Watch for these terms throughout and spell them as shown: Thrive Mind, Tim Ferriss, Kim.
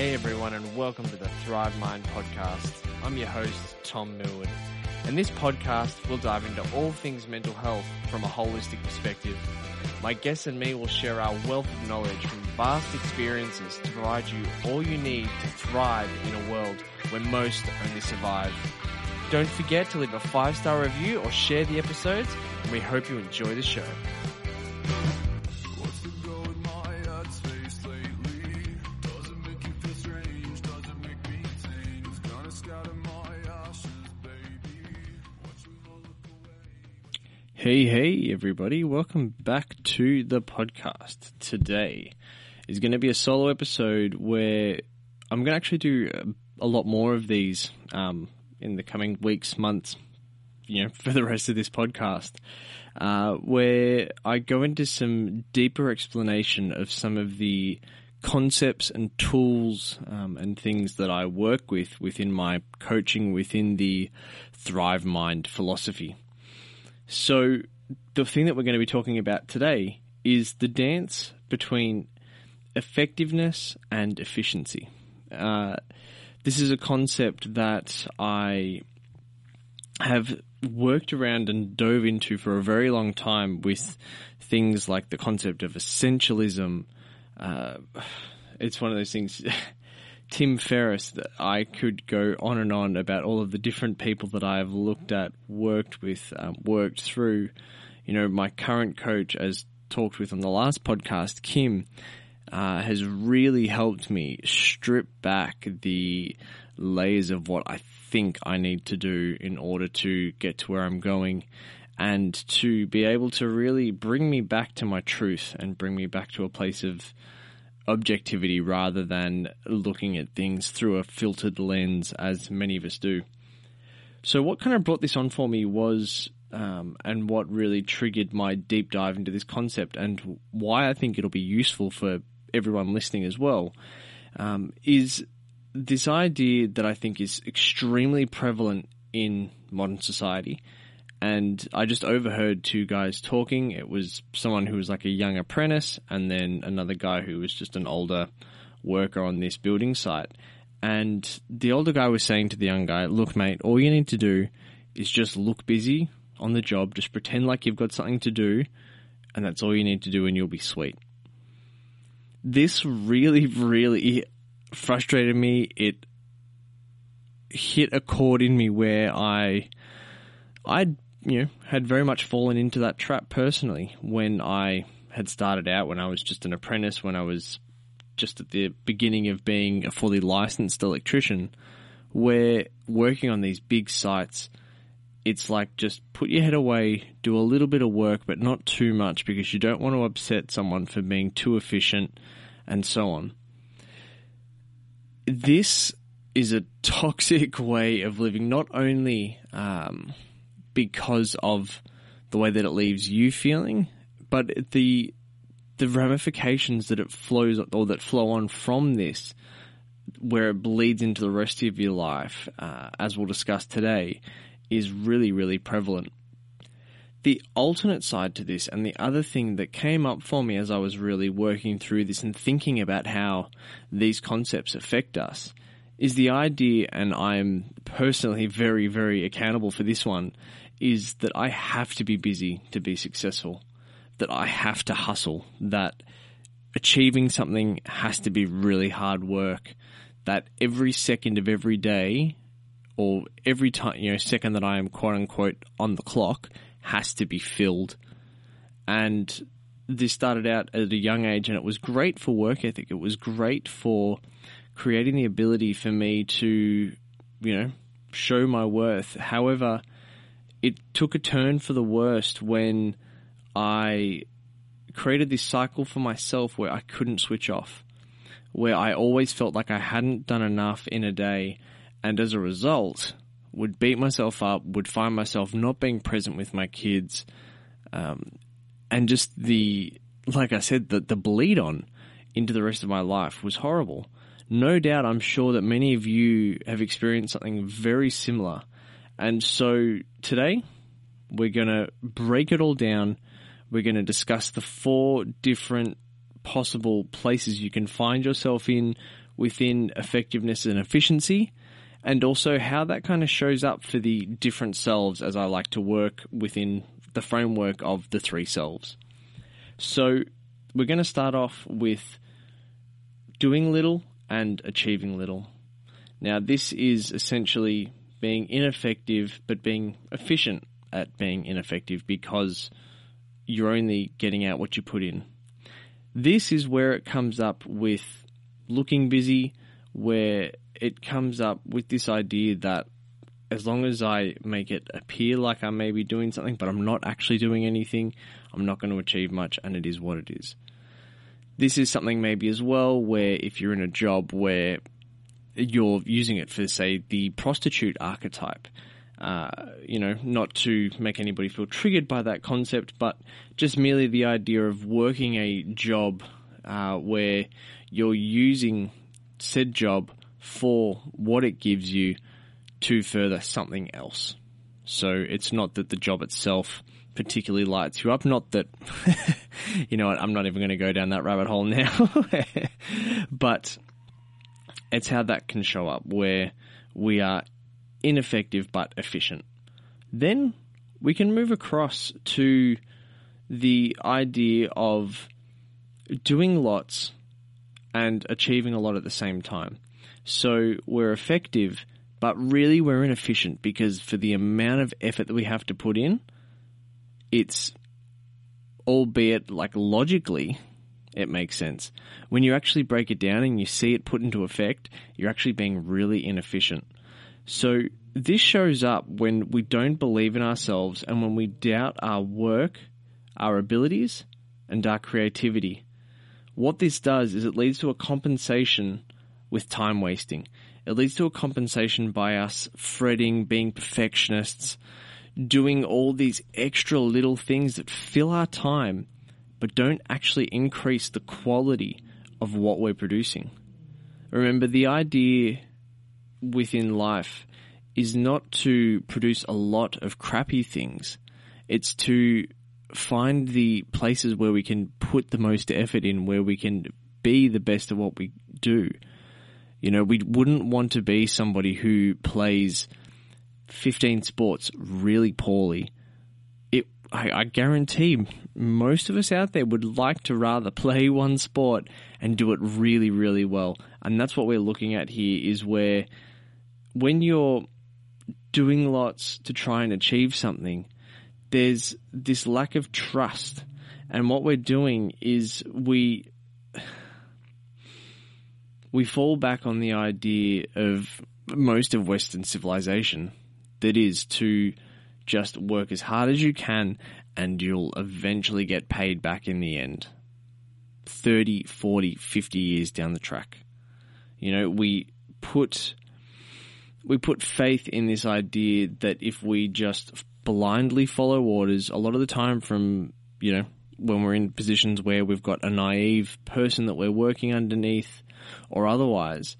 Hey everyone, and welcome to the Thrive Mind podcast. I'm your host, Tom Millwood. In this podcast, we'll dive into all things mental health from a holistic perspective. My guests and me will share our wealth of knowledge from vast experiences to provide you all you need to thrive in a world where most only survive. Don't forget to leave a 5-star review or share the episodes, and we hope you enjoy the show. Hey everybody, welcome back to the podcast. Today is going to be a solo episode where I'm going to actually do a lot more of these in the coming weeks, months, for the rest of this podcast, where I go into some deeper explanation of some of the concepts and tools and things that I work with within my coaching, within the Thrive Mind philosophy. So the thing that we're going to be talking about today is the dance between effectiveness and efficiency. This is a concept that I have worked around and dove into for a very long time with things like the concept of essentialism. It's one of those things... Tim Ferriss, I could go on and on about all of the different people that I've looked at, worked with, worked through. My current coach, as talked with on the last podcast, Kim, has really helped me strip back the layers of what I think I need to do in order to get to where I'm going and to be able to really bring me back to my truth and bring me back to a place of objectivity rather than looking at things through a filtered lens, as many of us do. So what kind of brought this on for me was, and what really triggered my deep dive into this concept and why I think it'll be useful for everyone listening as well, is this idea that I think is extremely prevalent in modern society. And I just overheard two guys talking. It was someone who was like a young apprentice and then another guy who was just an older worker on this building site. And the older guy was saying to the young guy, look, mate, all you need to do is just look busy on the job. Just pretend like you've got something to do, and that's all you need to do, and you'll be sweet. This really, really frustrated me. It hit a chord in me where I'd had very much fallen into that trap personally when I had started out, when I was just an apprentice, when I was just at the beginning of being a fully licensed electrician, where working on these big sites, it's like just put your head away, do a little bit of work, but not too much because you don't want to upset someone for being too efficient and so on. This is a toxic way of living, not only... because of the way that it leaves you feeling, but the ramifications that it flows or that flow on from this, where it bleeds into the rest of your life, as we'll discuss today, is really, really prevalent. The alternate side to this, and the other thing that came up for me as I was really working through this and thinking about how these concepts affect us, is the idea, and I'm personally very, very accountable for this one, is that I have to be busy to be successful, that I have to hustle, that achieving something has to be really hard work, that every second of every day or every time, second that I am quote unquote on the clock has to be filled. And this started out at a young age, and it was great for work ethic. It was great for creating the ability for me to, show my worth. However, it took a turn for the worst when I created this cycle for myself where I couldn't switch off, where I always felt like I hadn't done enough in a day, and as a result would beat myself up, would find myself not being present with my kids, and just the bleed on into the rest of my life was horrible. No doubt, I'm sure that many of you have experienced something very similar. And so today, we're going to break it all down. We're going to discuss the 4 different possible places you can find yourself in within effectiveness and efficiency, and also how that kind of shows up for the different selves as I like to work within the framework of the three selves. So we're going to start off with doing little and achieving little. Now, this is essentially being ineffective, but being efficient at being ineffective because you're only getting out what you put in. This is where it comes up with looking busy, where it comes up with this idea that as long as I make it appear like I may be doing something, but I'm not actually doing anything, I'm not going to achieve much, and it is what it is. This is something maybe as well where if you're in a job where you're using it for, say, the prostitute archetype, not to make anybody feel triggered by that concept, but just merely the idea of working a job where you're using said job for what it gives you to further something else. So it's not that the job itself particularly lights you up, not that, you know what, I'm not even going to go down that rabbit hole now, but it's how that can show up, where we are ineffective but efficient. Then we can move across to the idea of doing lots and achieving a lot at the same time. So we're effective, but really we're inefficient because for the amount of effort that we have to put in, it's, albeit like logically, it makes sense. When you actually break it down and you see it put into effect, you're actually being really inefficient. So this shows up when we don't believe in ourselves and when we doubt our work, our abilities, and our creativity. What this does is it leads to a compensation with time wasting. It leads to a compensation by us fretting, being perfectionists, doing all these extra little things that fill our time but don't actually increase the quality of what we're producing. Remember, the idea within life is not to produce a lot of crappy things. It's to find the places where we can put the most effort in, where we can be the best at what we do. You know, we wouldn't want to be somebody who plays 15 sports really poorly. I guarantee most of us out there would like to rather play one sport and do it really, really well. And that's what we're looking at here, is where when you're doing lots to try and achieve something, there's this lack of trust. And what we're doing is we fall back on the idea of most of Western civilization, that is to just work as hard as you can and you'll eventually get paid back in the end. 30, 40, 50 years down the track. You know, we put faith in this idea that if we just blindly follow orders, a lot of the time from, you know, when we're in positions where we've got a naive person that we're working underneath or otherwise,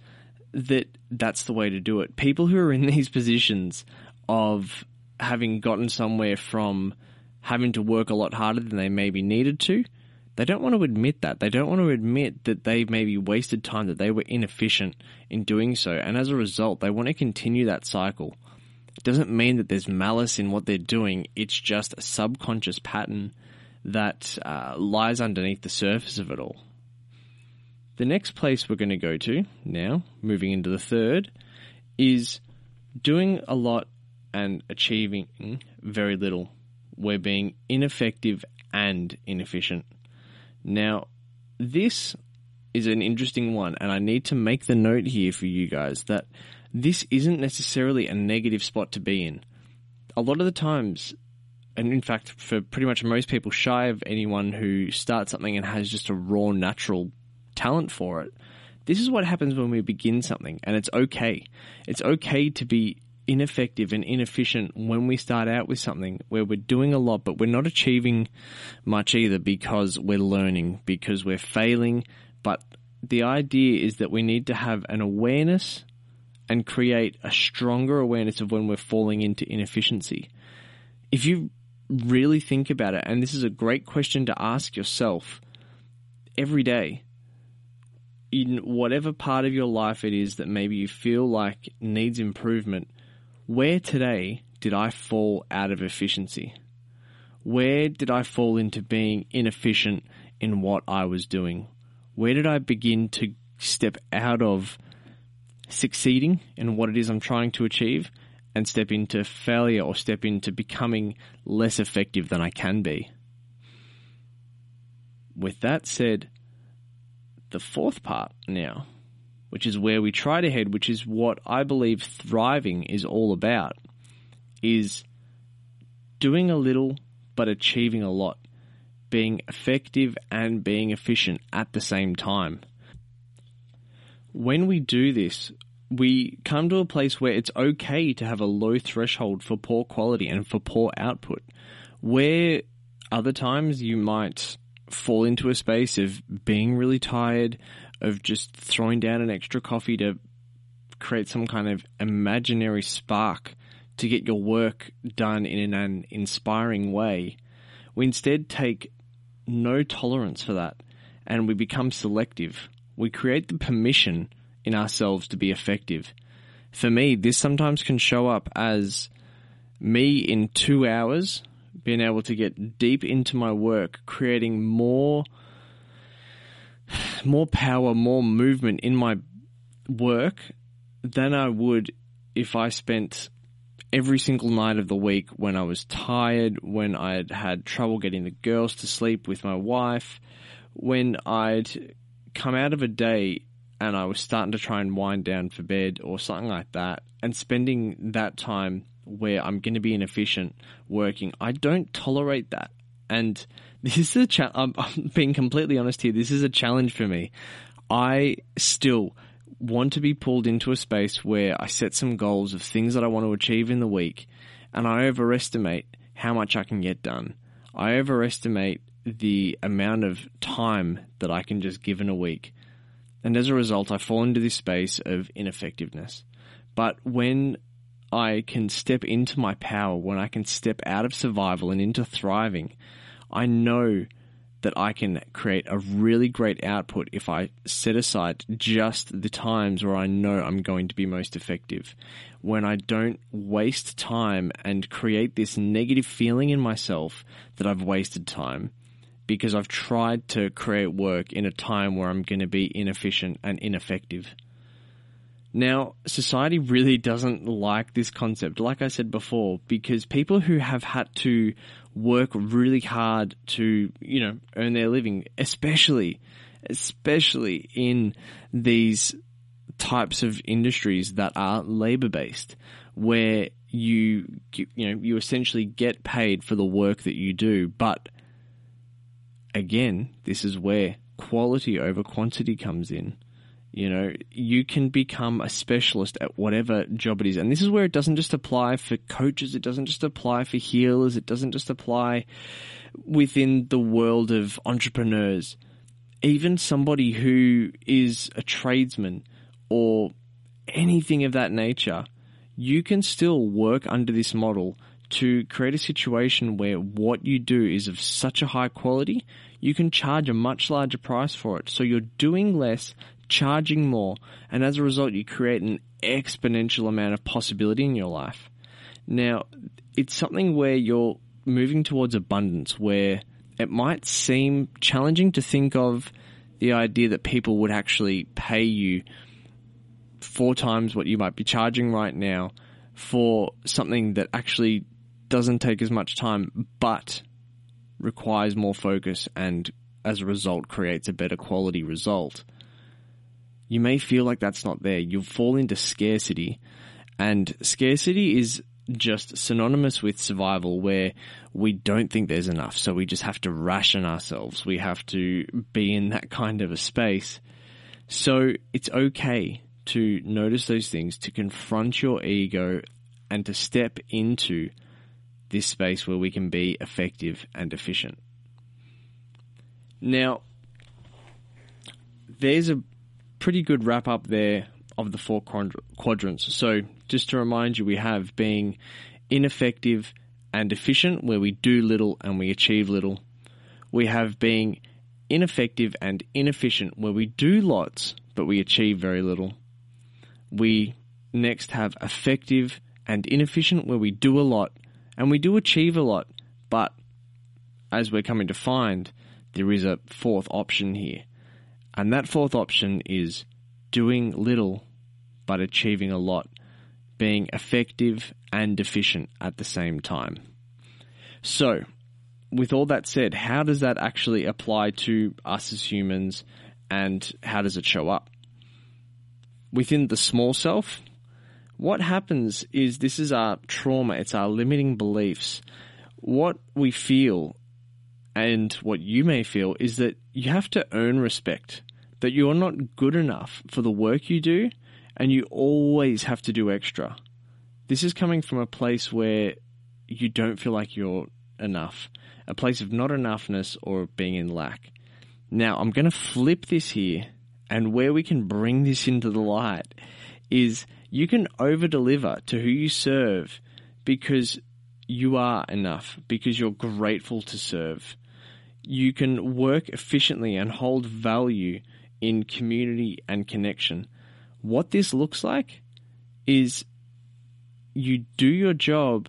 that's the way to do it. People who are in these positions of having gotten somewhere from having to work a lot harder than they maybe needed to, they don't want to admit that. They don't want to admit that they maybe wasted time, that they were inefficient in doing so. And as a result, they want to continue that cycle. It doesn't mean that there's malice in what they're doing. It's just a subconscious pattern that lies underneath the surface of it all. The next place we're going to go to now, moving into the third, is doing a lot and achieving very little. We're being ineffective and inefficient. Now, this is an interesting one, and I need to make the note here for you guys that this isn't necessarily a negative spot to be in. A lot of the times, and in fact, for pretty much most people, shy of anyone who starts something and has just a raw natural talent for it, this is what happens when we begin something, and it's okay. It's okay to be ineffective and inefficient when we start out with something where we're doing a lot but we're not achieving much either, because we're learning, because we're failing. But the idea is that we need to have an awareness and create a stronger awareness of when we're falling into inefficiency. If you really think about it, and this is a great question to ask yourself every day, in whatever part of your life it is that maybe you feel like needs improvement, where today did I fall out of efficiency? Where did I fall into being inefficient in what I was doing? Where did I begin to step out of succeeding in what it is I'm trying to achieve and step into failure or step into becoming less effective than I can be? With that said, the fourth part now, which is where we try to head, which is what I believe thriving is all about, is doing a little but achieving a lot, being effective and being efficient at the same time. When we do this, we come to a place where it's okay to have a low threshold for poor quality and for poor output. Where other times you might fall into a space of being really tired, of just throwing down an extra coffee to create some kind of imaginary spark to get your work done in an inspiring way, we instead take no tolerance for that and we become selective. We create the permission in ourselves to be effective. For me, this sometimes can show up as me in 2 hours being able to get deep into my work, creating more power, more movement in my work than I would if I spent every single night of the week when I was tired, when I'd had trouble getting the girls to sleep with my wife, when I'd come out of a day and I was starting to try and wind down for bed or something like that, and spending that time where I'm going to be inefficient working. I don't tolerate that. And this is a I'm being completely honest here. This is a challenge for me. I still want to be pulled into a space where I set some goals of things that I want to achieve in the week, and I overestimate how much I can get done. I overestimate the amount of time that I can just give in a week. And as a result, I fall into this space of ineffectiveness. But when I can step into my power, when I can step out of survival and into thriving, I know that I can create a really great output if I set aside just the times where I know I'm going to be most effective. When I don't waste time and create this negative feeling in myself that I've wasted time because I've tried to create work in a time where I'm going to be inefficient and ineffective. Now, society really doesn't like this concept, like I said before, because people who have had to work really hard to, earn their living, especially in these types of industries that are labor-based, where you essentially get paid for the work that you do. But again, this is where quality over quantity comes in. You can become a specialist at whatever job it is. And this is where it doesn't just apply for coaches. It doesn't just apply for healers. It doesn't just apply within the world of entrepreneurs. Even somebody who is a tradesman or anything of that nature, you can still work under this model to create a situation where what you do is of such a high quality, you can charge a much larger price for it. So you're doing less, charging more, and as a result, you create an exponential amount of possibility in your life. Now, it's something where you're moving towards abundance, where it might seem challenging to think of the idea that people would actually pay you 4 times what you might be charging right now for something that actually doesn't take as much time, but requires more focus and, as a result, creates a better quality result. You may feel like that's not there. You'll fall into scarcity. And scarcity is just synonymous with survival, where we don't think there's enough. So we just have to ration ourselves. We have to be in that kind of a space. So it's okay to notice those things, to confront your ego, and to step into this space where we can be effective and efficient. Now, there's a pretty good wrap up there of the 4 quadrants. So just to remind you, we have being ineffective and efficient, where we do little and we achieve little. We have being ineffective and inefficient, where we do lots but we achieve very little. We next have effective and inefficient, where we do a lot and we do achieve a lot, but as we're coming to find, there is a fourth option here. And that fourth option is doing little but achieving a lot, being effective and efficient at the same time. So, with all that said, how does that actually apply to us as humans, and how does it show up? Within the small self, what happens is this is our trauma, it's our limiting beliefs. What we feel, and what you may feel, is that you have to earn respect, that you're not good enough for the work you do, and you always have to do extra. This is coming from a place where you don't feel like you're enough, a place of not enoughness or being in lack. Now, I'm going to flip this here, and where we can bring this into the light is you can over-deliver to who you serve because you are enough, because you're grateful to serve. You can work efficiently and hold value in community and connection. What this looks like is you do your job,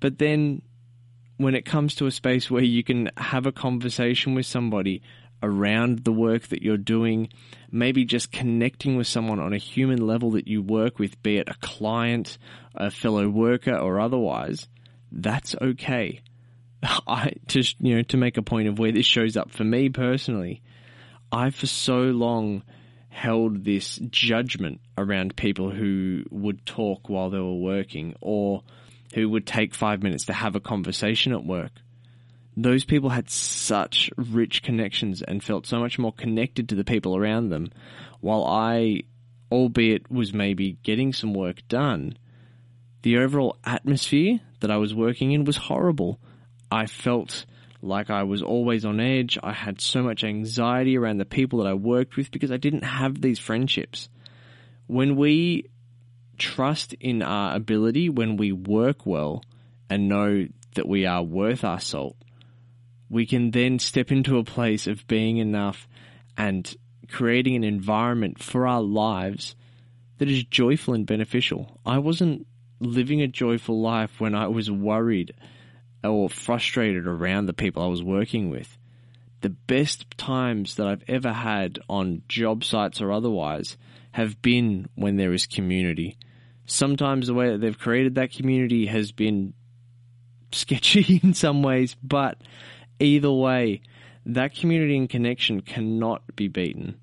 but then when it comes to a space where you can have a conversation with somebody around the work that you're doing, maybe just connecting with someone on a human level that you work with, be it a client, a fellow worker, or otherwise, that's okay. To make a point of where this shows up for me personally, I for so long held this judgment around people who would talk while they were working, or who would take 5 minutes to have a conversation at work. Those people had such rich connections and felt so much more connected to the people around them, while I, albeit was maybe getting some work done, the overall atmosphere that I was working in was horrible. I felt like I was always on edge. I had so much anxiety around the people that I worked with because I didn't have these friendships. When we trust in our ability, when we work well and know that we are worth our salt, we can then step into a place of being enough and creating an environment for our lives that is joyful and beneficial. I wasn't living a joyful life when I was worried or frustrated around the people I was working with. The best times that I've ever had on job sites or otherwise have been when there is community. Sometimes the way that they've created that community has been sketchy in some ways, but either way, that community and connection cannot be beaten.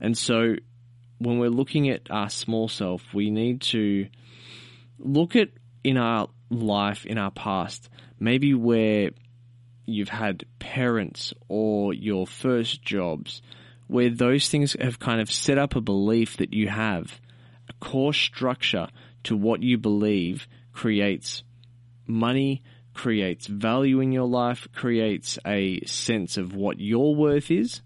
And so when we're looking at our small self, we need to look at in our life, in our past, maybe where you've had parents or your first jobs, where those things have kind of set up a belief that you have. A core structure to what you believe creates money, creates value in your life, creates a sense of what your worth is.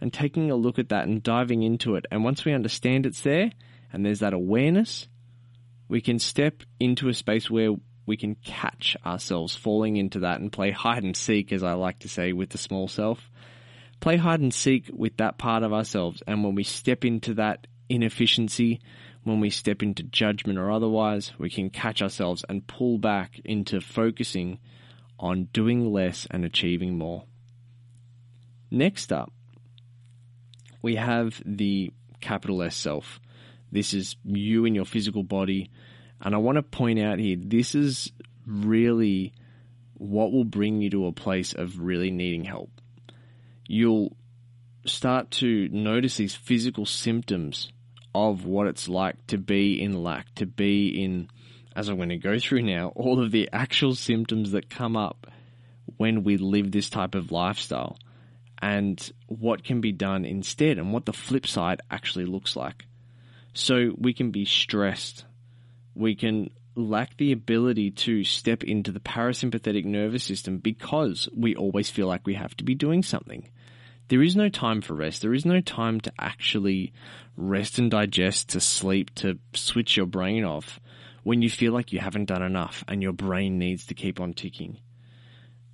And taking a look at that and diving into it. And once we understand it's there and there's that awareness, we can step into a space where we can catch ourselves falling into that and play hide and seek, as I like to say, with the small self. Play hide and seek with that part of ourselves. And when we step into that inefficiency, when we step into judgment or otherwise, we can catch ourselves and pull back into focusing on doing less and achieving more. Next up, we have the capital S self. This is you in your physical body. And I want to point out here, this is really what will bring you to a place of really needing help. You'll start to notice these physical symptoms of what it's like to be in lack, to be in, as I'm going to go through now, all of the actual symptoms that come up when we live this type of lifestyle, and what can be done instead, and what the flip side actually looks like. So we can be stressed. We can lack the ability to step into the parasympathetic nervous system because we always feel like we have to be doing something. There is no time for rest. There is no time to actually rest and digest, to sleep, to switch your brain off when you feel like you haven't done enough and your brain needs to keep on ticking.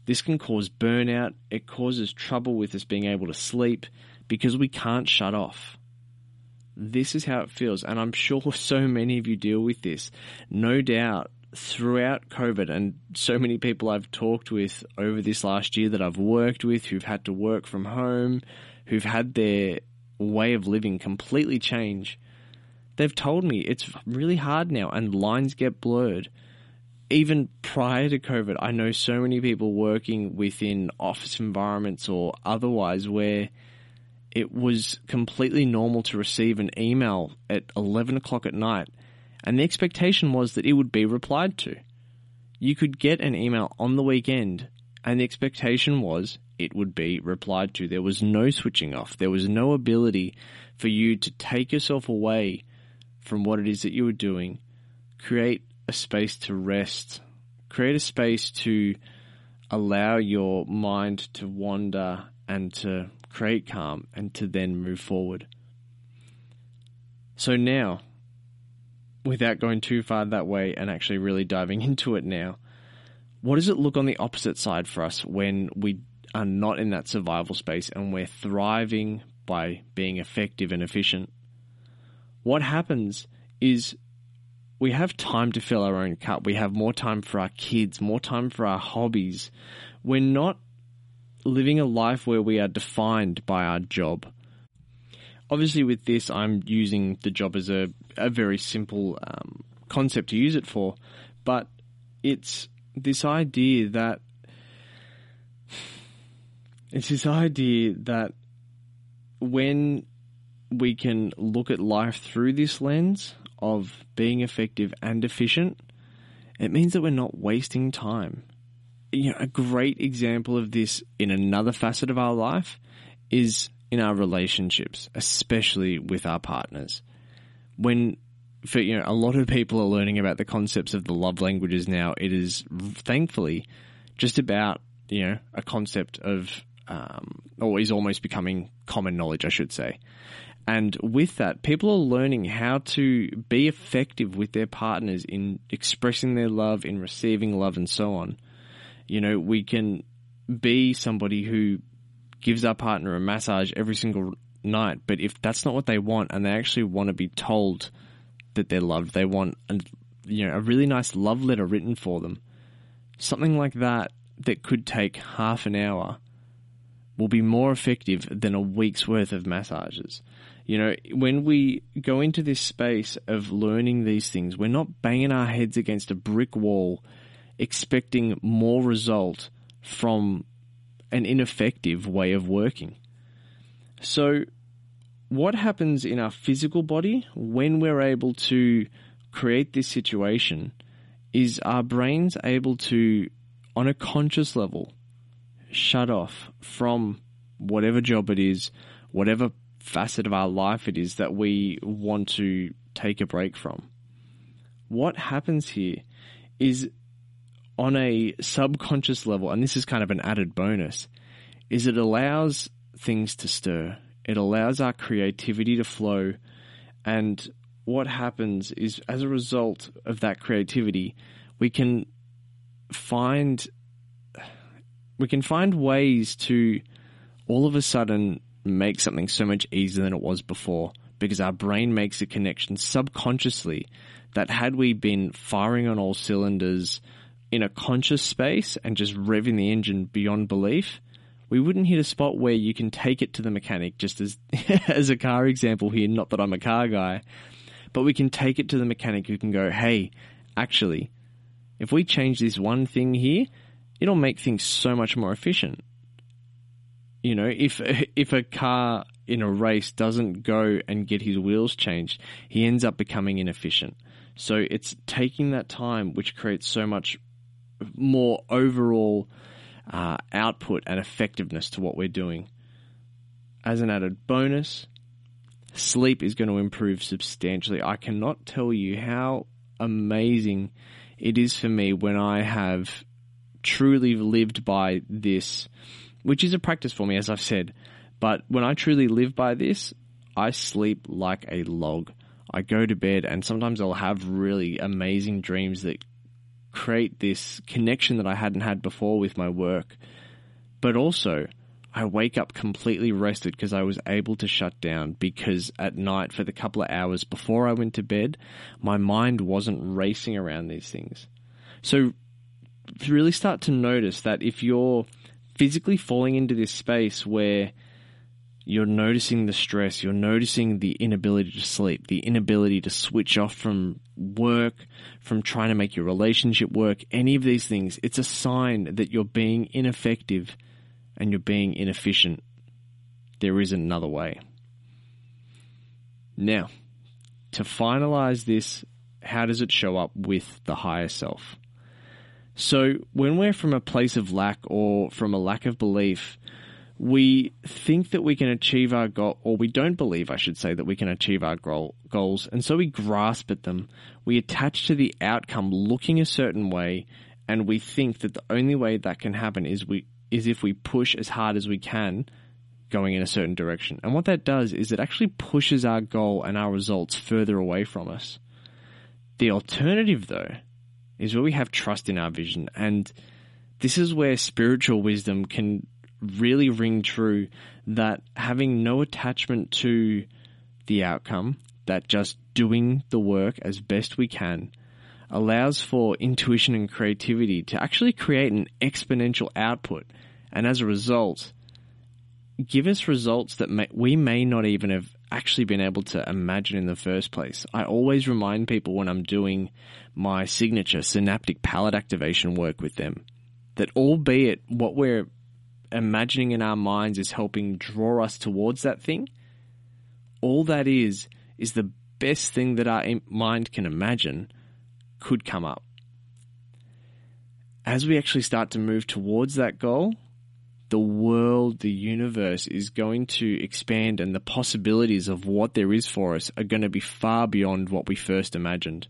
This can cause burnout. It causes trouble with us being able to sleep because we can't shut off. this is how it feels. And I'm sure so many of you deal with this, no doubt, throughout COVID. And so many people I've talked with over this last year that I've worked with who've had to work from home, who've had their way of living completely change. They've told me it's really hard now and lines get blurred. Even prior to COVID, I know so many people working within office environments or otherwise where it was completely normal to receive an email at 11 o'clock at night, and the expectation was that it would be replied to. You could get an email on the weekend, and the expectation was it would be replied to. There was no switching off. There was no ability for you to take yourself away from what it is that you were doing, create a space to rest, create a space to allow your mind to wander and to create calm and to then move forward. So now, without going too far that way and actually really diving into it now, what does it look on the opposite side for us when we are not in that survival space and we're thriving by being effective and efficient? What happens is we have time to fill our own cup. We have more time for our kids, more time for our hobbies. We're not living a life where we are defined by our job. Obviously, with this, I'm using the job as a very simple concept to use it for, but it's this idea that when we can look at life through this lens of being effective and efficient, it means that we're not wasting time. You know, a great example of this in another facet of our life is in our relationships, especially with our partners. A lot of people are learning about the concepts of the love languages now. It is thankfully just about, a concept of, or is almost becoming common knowledge, I should say. And with that, people are learning how to be effective with their partners in expressing their love, in receiving love, and so on. We can be somebody who gives our partner a massage every single night, but if that's not what they want and they actually want to be told that they're loved, they want a really nice love letter written for them, something like that that could take half an hour will be more effective than a week's worth of massages. When we go into this space of learning these things, we're not banging our heads against a brick wall expecting more result from an ineffective way of working. So what happens in our physical body when we're able to create this situation is our brain's able to, on a conscious level, shut off from whatever job it is, whatever facet of our life it is that we want to take a break from. What happens here is, on a subconscious level, and this is kind of an added bonus, is it allows things to stir. It allows our creativity to flow. And what happens is, as a result of that creativity, we can find ways to all of a sudden make something so much easier than it was before, because our brain makes a connection subconsciously that had we been firing on all cylinders in a conscious space and just revving the engine beyond belief, we wouldn't hit a spot where you can take it to the mechanic, just as as a car example here, not that I'm a car guy, but we can take it to the mechanic who can go, hey, actually, if we change this one thing here, it'll make things so much more efficient. If a car in a race doesn't go and get his wheels changed, he ends up becoming inefficient. So it's taking that time, which creates so much more overall output and effectiveness to what we're doing. As an added bonus, sleep is going to improve substantially. I cannot tell you how amazing it is for me when I have truly lived by this, which is a practice for me, as I've said, but when I truly live by this, I sleep like a log. I go to bed and sometimes I'll have really amazing dreams that create this connection that I hadn't had before with my work, but also I wake up completely rested because I was able to shut down, because at night for the couple of hours before I went to bed, my mind wasn't racing around these things. So really start to notice that if you're physically falling into this space where you're noticing the stress, you're noticing the inability to sleep, the inability to switch off from work, from trying to make your relationship work, any of these things, it's a sign that you're being ineffective and you're being inefficient. There is another way. Now, to finalize this, how does it show up with the higher self? So when we're from a place of lack or from a lack of belief, we think that we can achieve our goal, or we don't believe, I should say, that we can achieve our goals. And so we grasp at them. We attach to the outcome looking a certain way, and we think that the only way that can happen is if we push as hard as we can going in a certain direction. And what that does is it actually pushes our goal and our results further away from us. The alternative, though, is where we have trust in our vision. And this is where spiritual wisdom can really ring true, that having no attachment to the outcome, that just doing the work as best we can, allows for intuition and creativity to actually create an exponential output, and as a result, give us results that we may not even have actually been able to imagine in the first place. I always remind people when I'm doing my signature synaptic palate activation work with them, that albeit what we're imagining in our minds is helping draw us towards that thing, all that is the best thing that our mind can imagine could come up. As we actually start to move towards that goal, the world, the universe is going to expand, and the possibilities of what there is for us are going to be far beyond what we first imagined.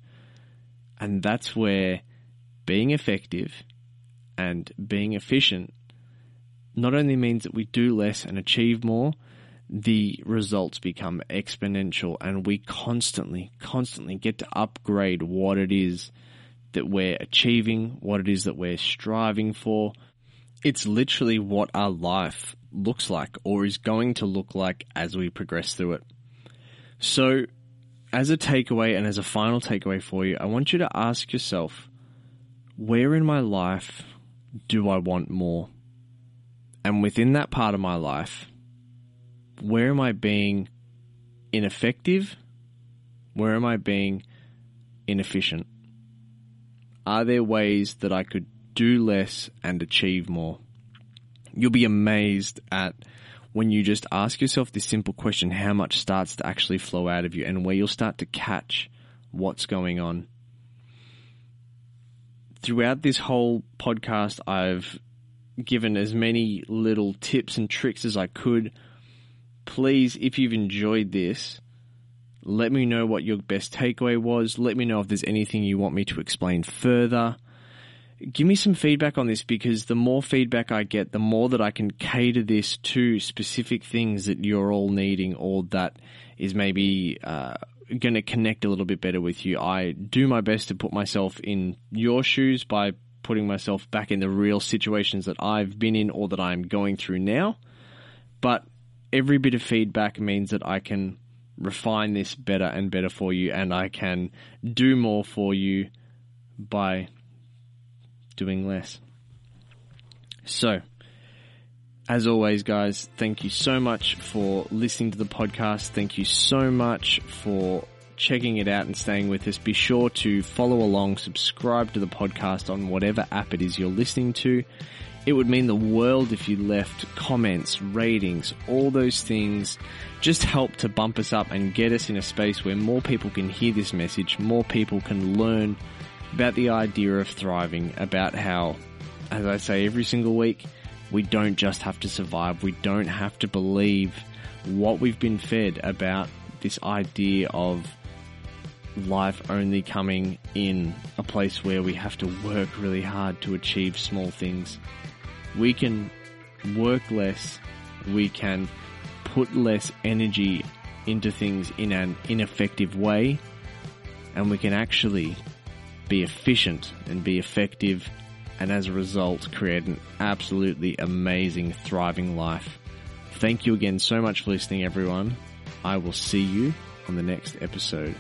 And that's where being effective and being efficient not only means that we do less and achieve more, the results become exponential, and we constantly get to upgrade what it is that we're achieving, what it is that we're striving for. It's literally what our life looks like, or is going to look like, as we progress through it. So as a takeaway, and as a final takeaway for you, I want you to ask yourself, where in my life do I want more? And within that part of my life, where am I being ineffective? Where am I being inefficient? Are there ways that I could do less and achieve more? You'll be amazed at, when you just ask yourself this simple question, how much starts to actually flow out of you, and where you'll start to catch what's going on. Throughout this whole podcast, I've given as many little tips and tricks as I could. Please, if you've enjoyed this, let me know what your best takeaway was. Let me know if there's anything you want me to explain further. Give me some feedback on this, because the more feedback I get, the more that I can cater this to specific things that you're all needing, or that is maybe going to connect a little bit better with you. I do my best to put myself in your shoes by putting myself back in the real situations that I've been in, or that I'm going through now. But every bit of feedback means that I can refine this better and better for you, and I can do more for you by doing less. So, as always, guys, thank you so much for listening to the podcast. Thank you so much for checking it out and staying with us. Be sure to follow along, subscribe to the podcast on whatever app it is you're listening to. It would mean the world if you left comments, ratings, all those things. Just help to bump us up and get us in a space where more people can hear this message, more people can learn about the idea of thriving, about how, as I say every single week, we don't just have to survive, we don't have to believe what we've been fed about this idea of life only coming in a place where we have to work really hard to achieve small things. We can work less, we can put less energy into things in an ineffective way, and we can actually be efficient and be effective and as a result create an absolutely amazing, thriving life. Thank you again so much for listening, everyone. I will see you on the next episode.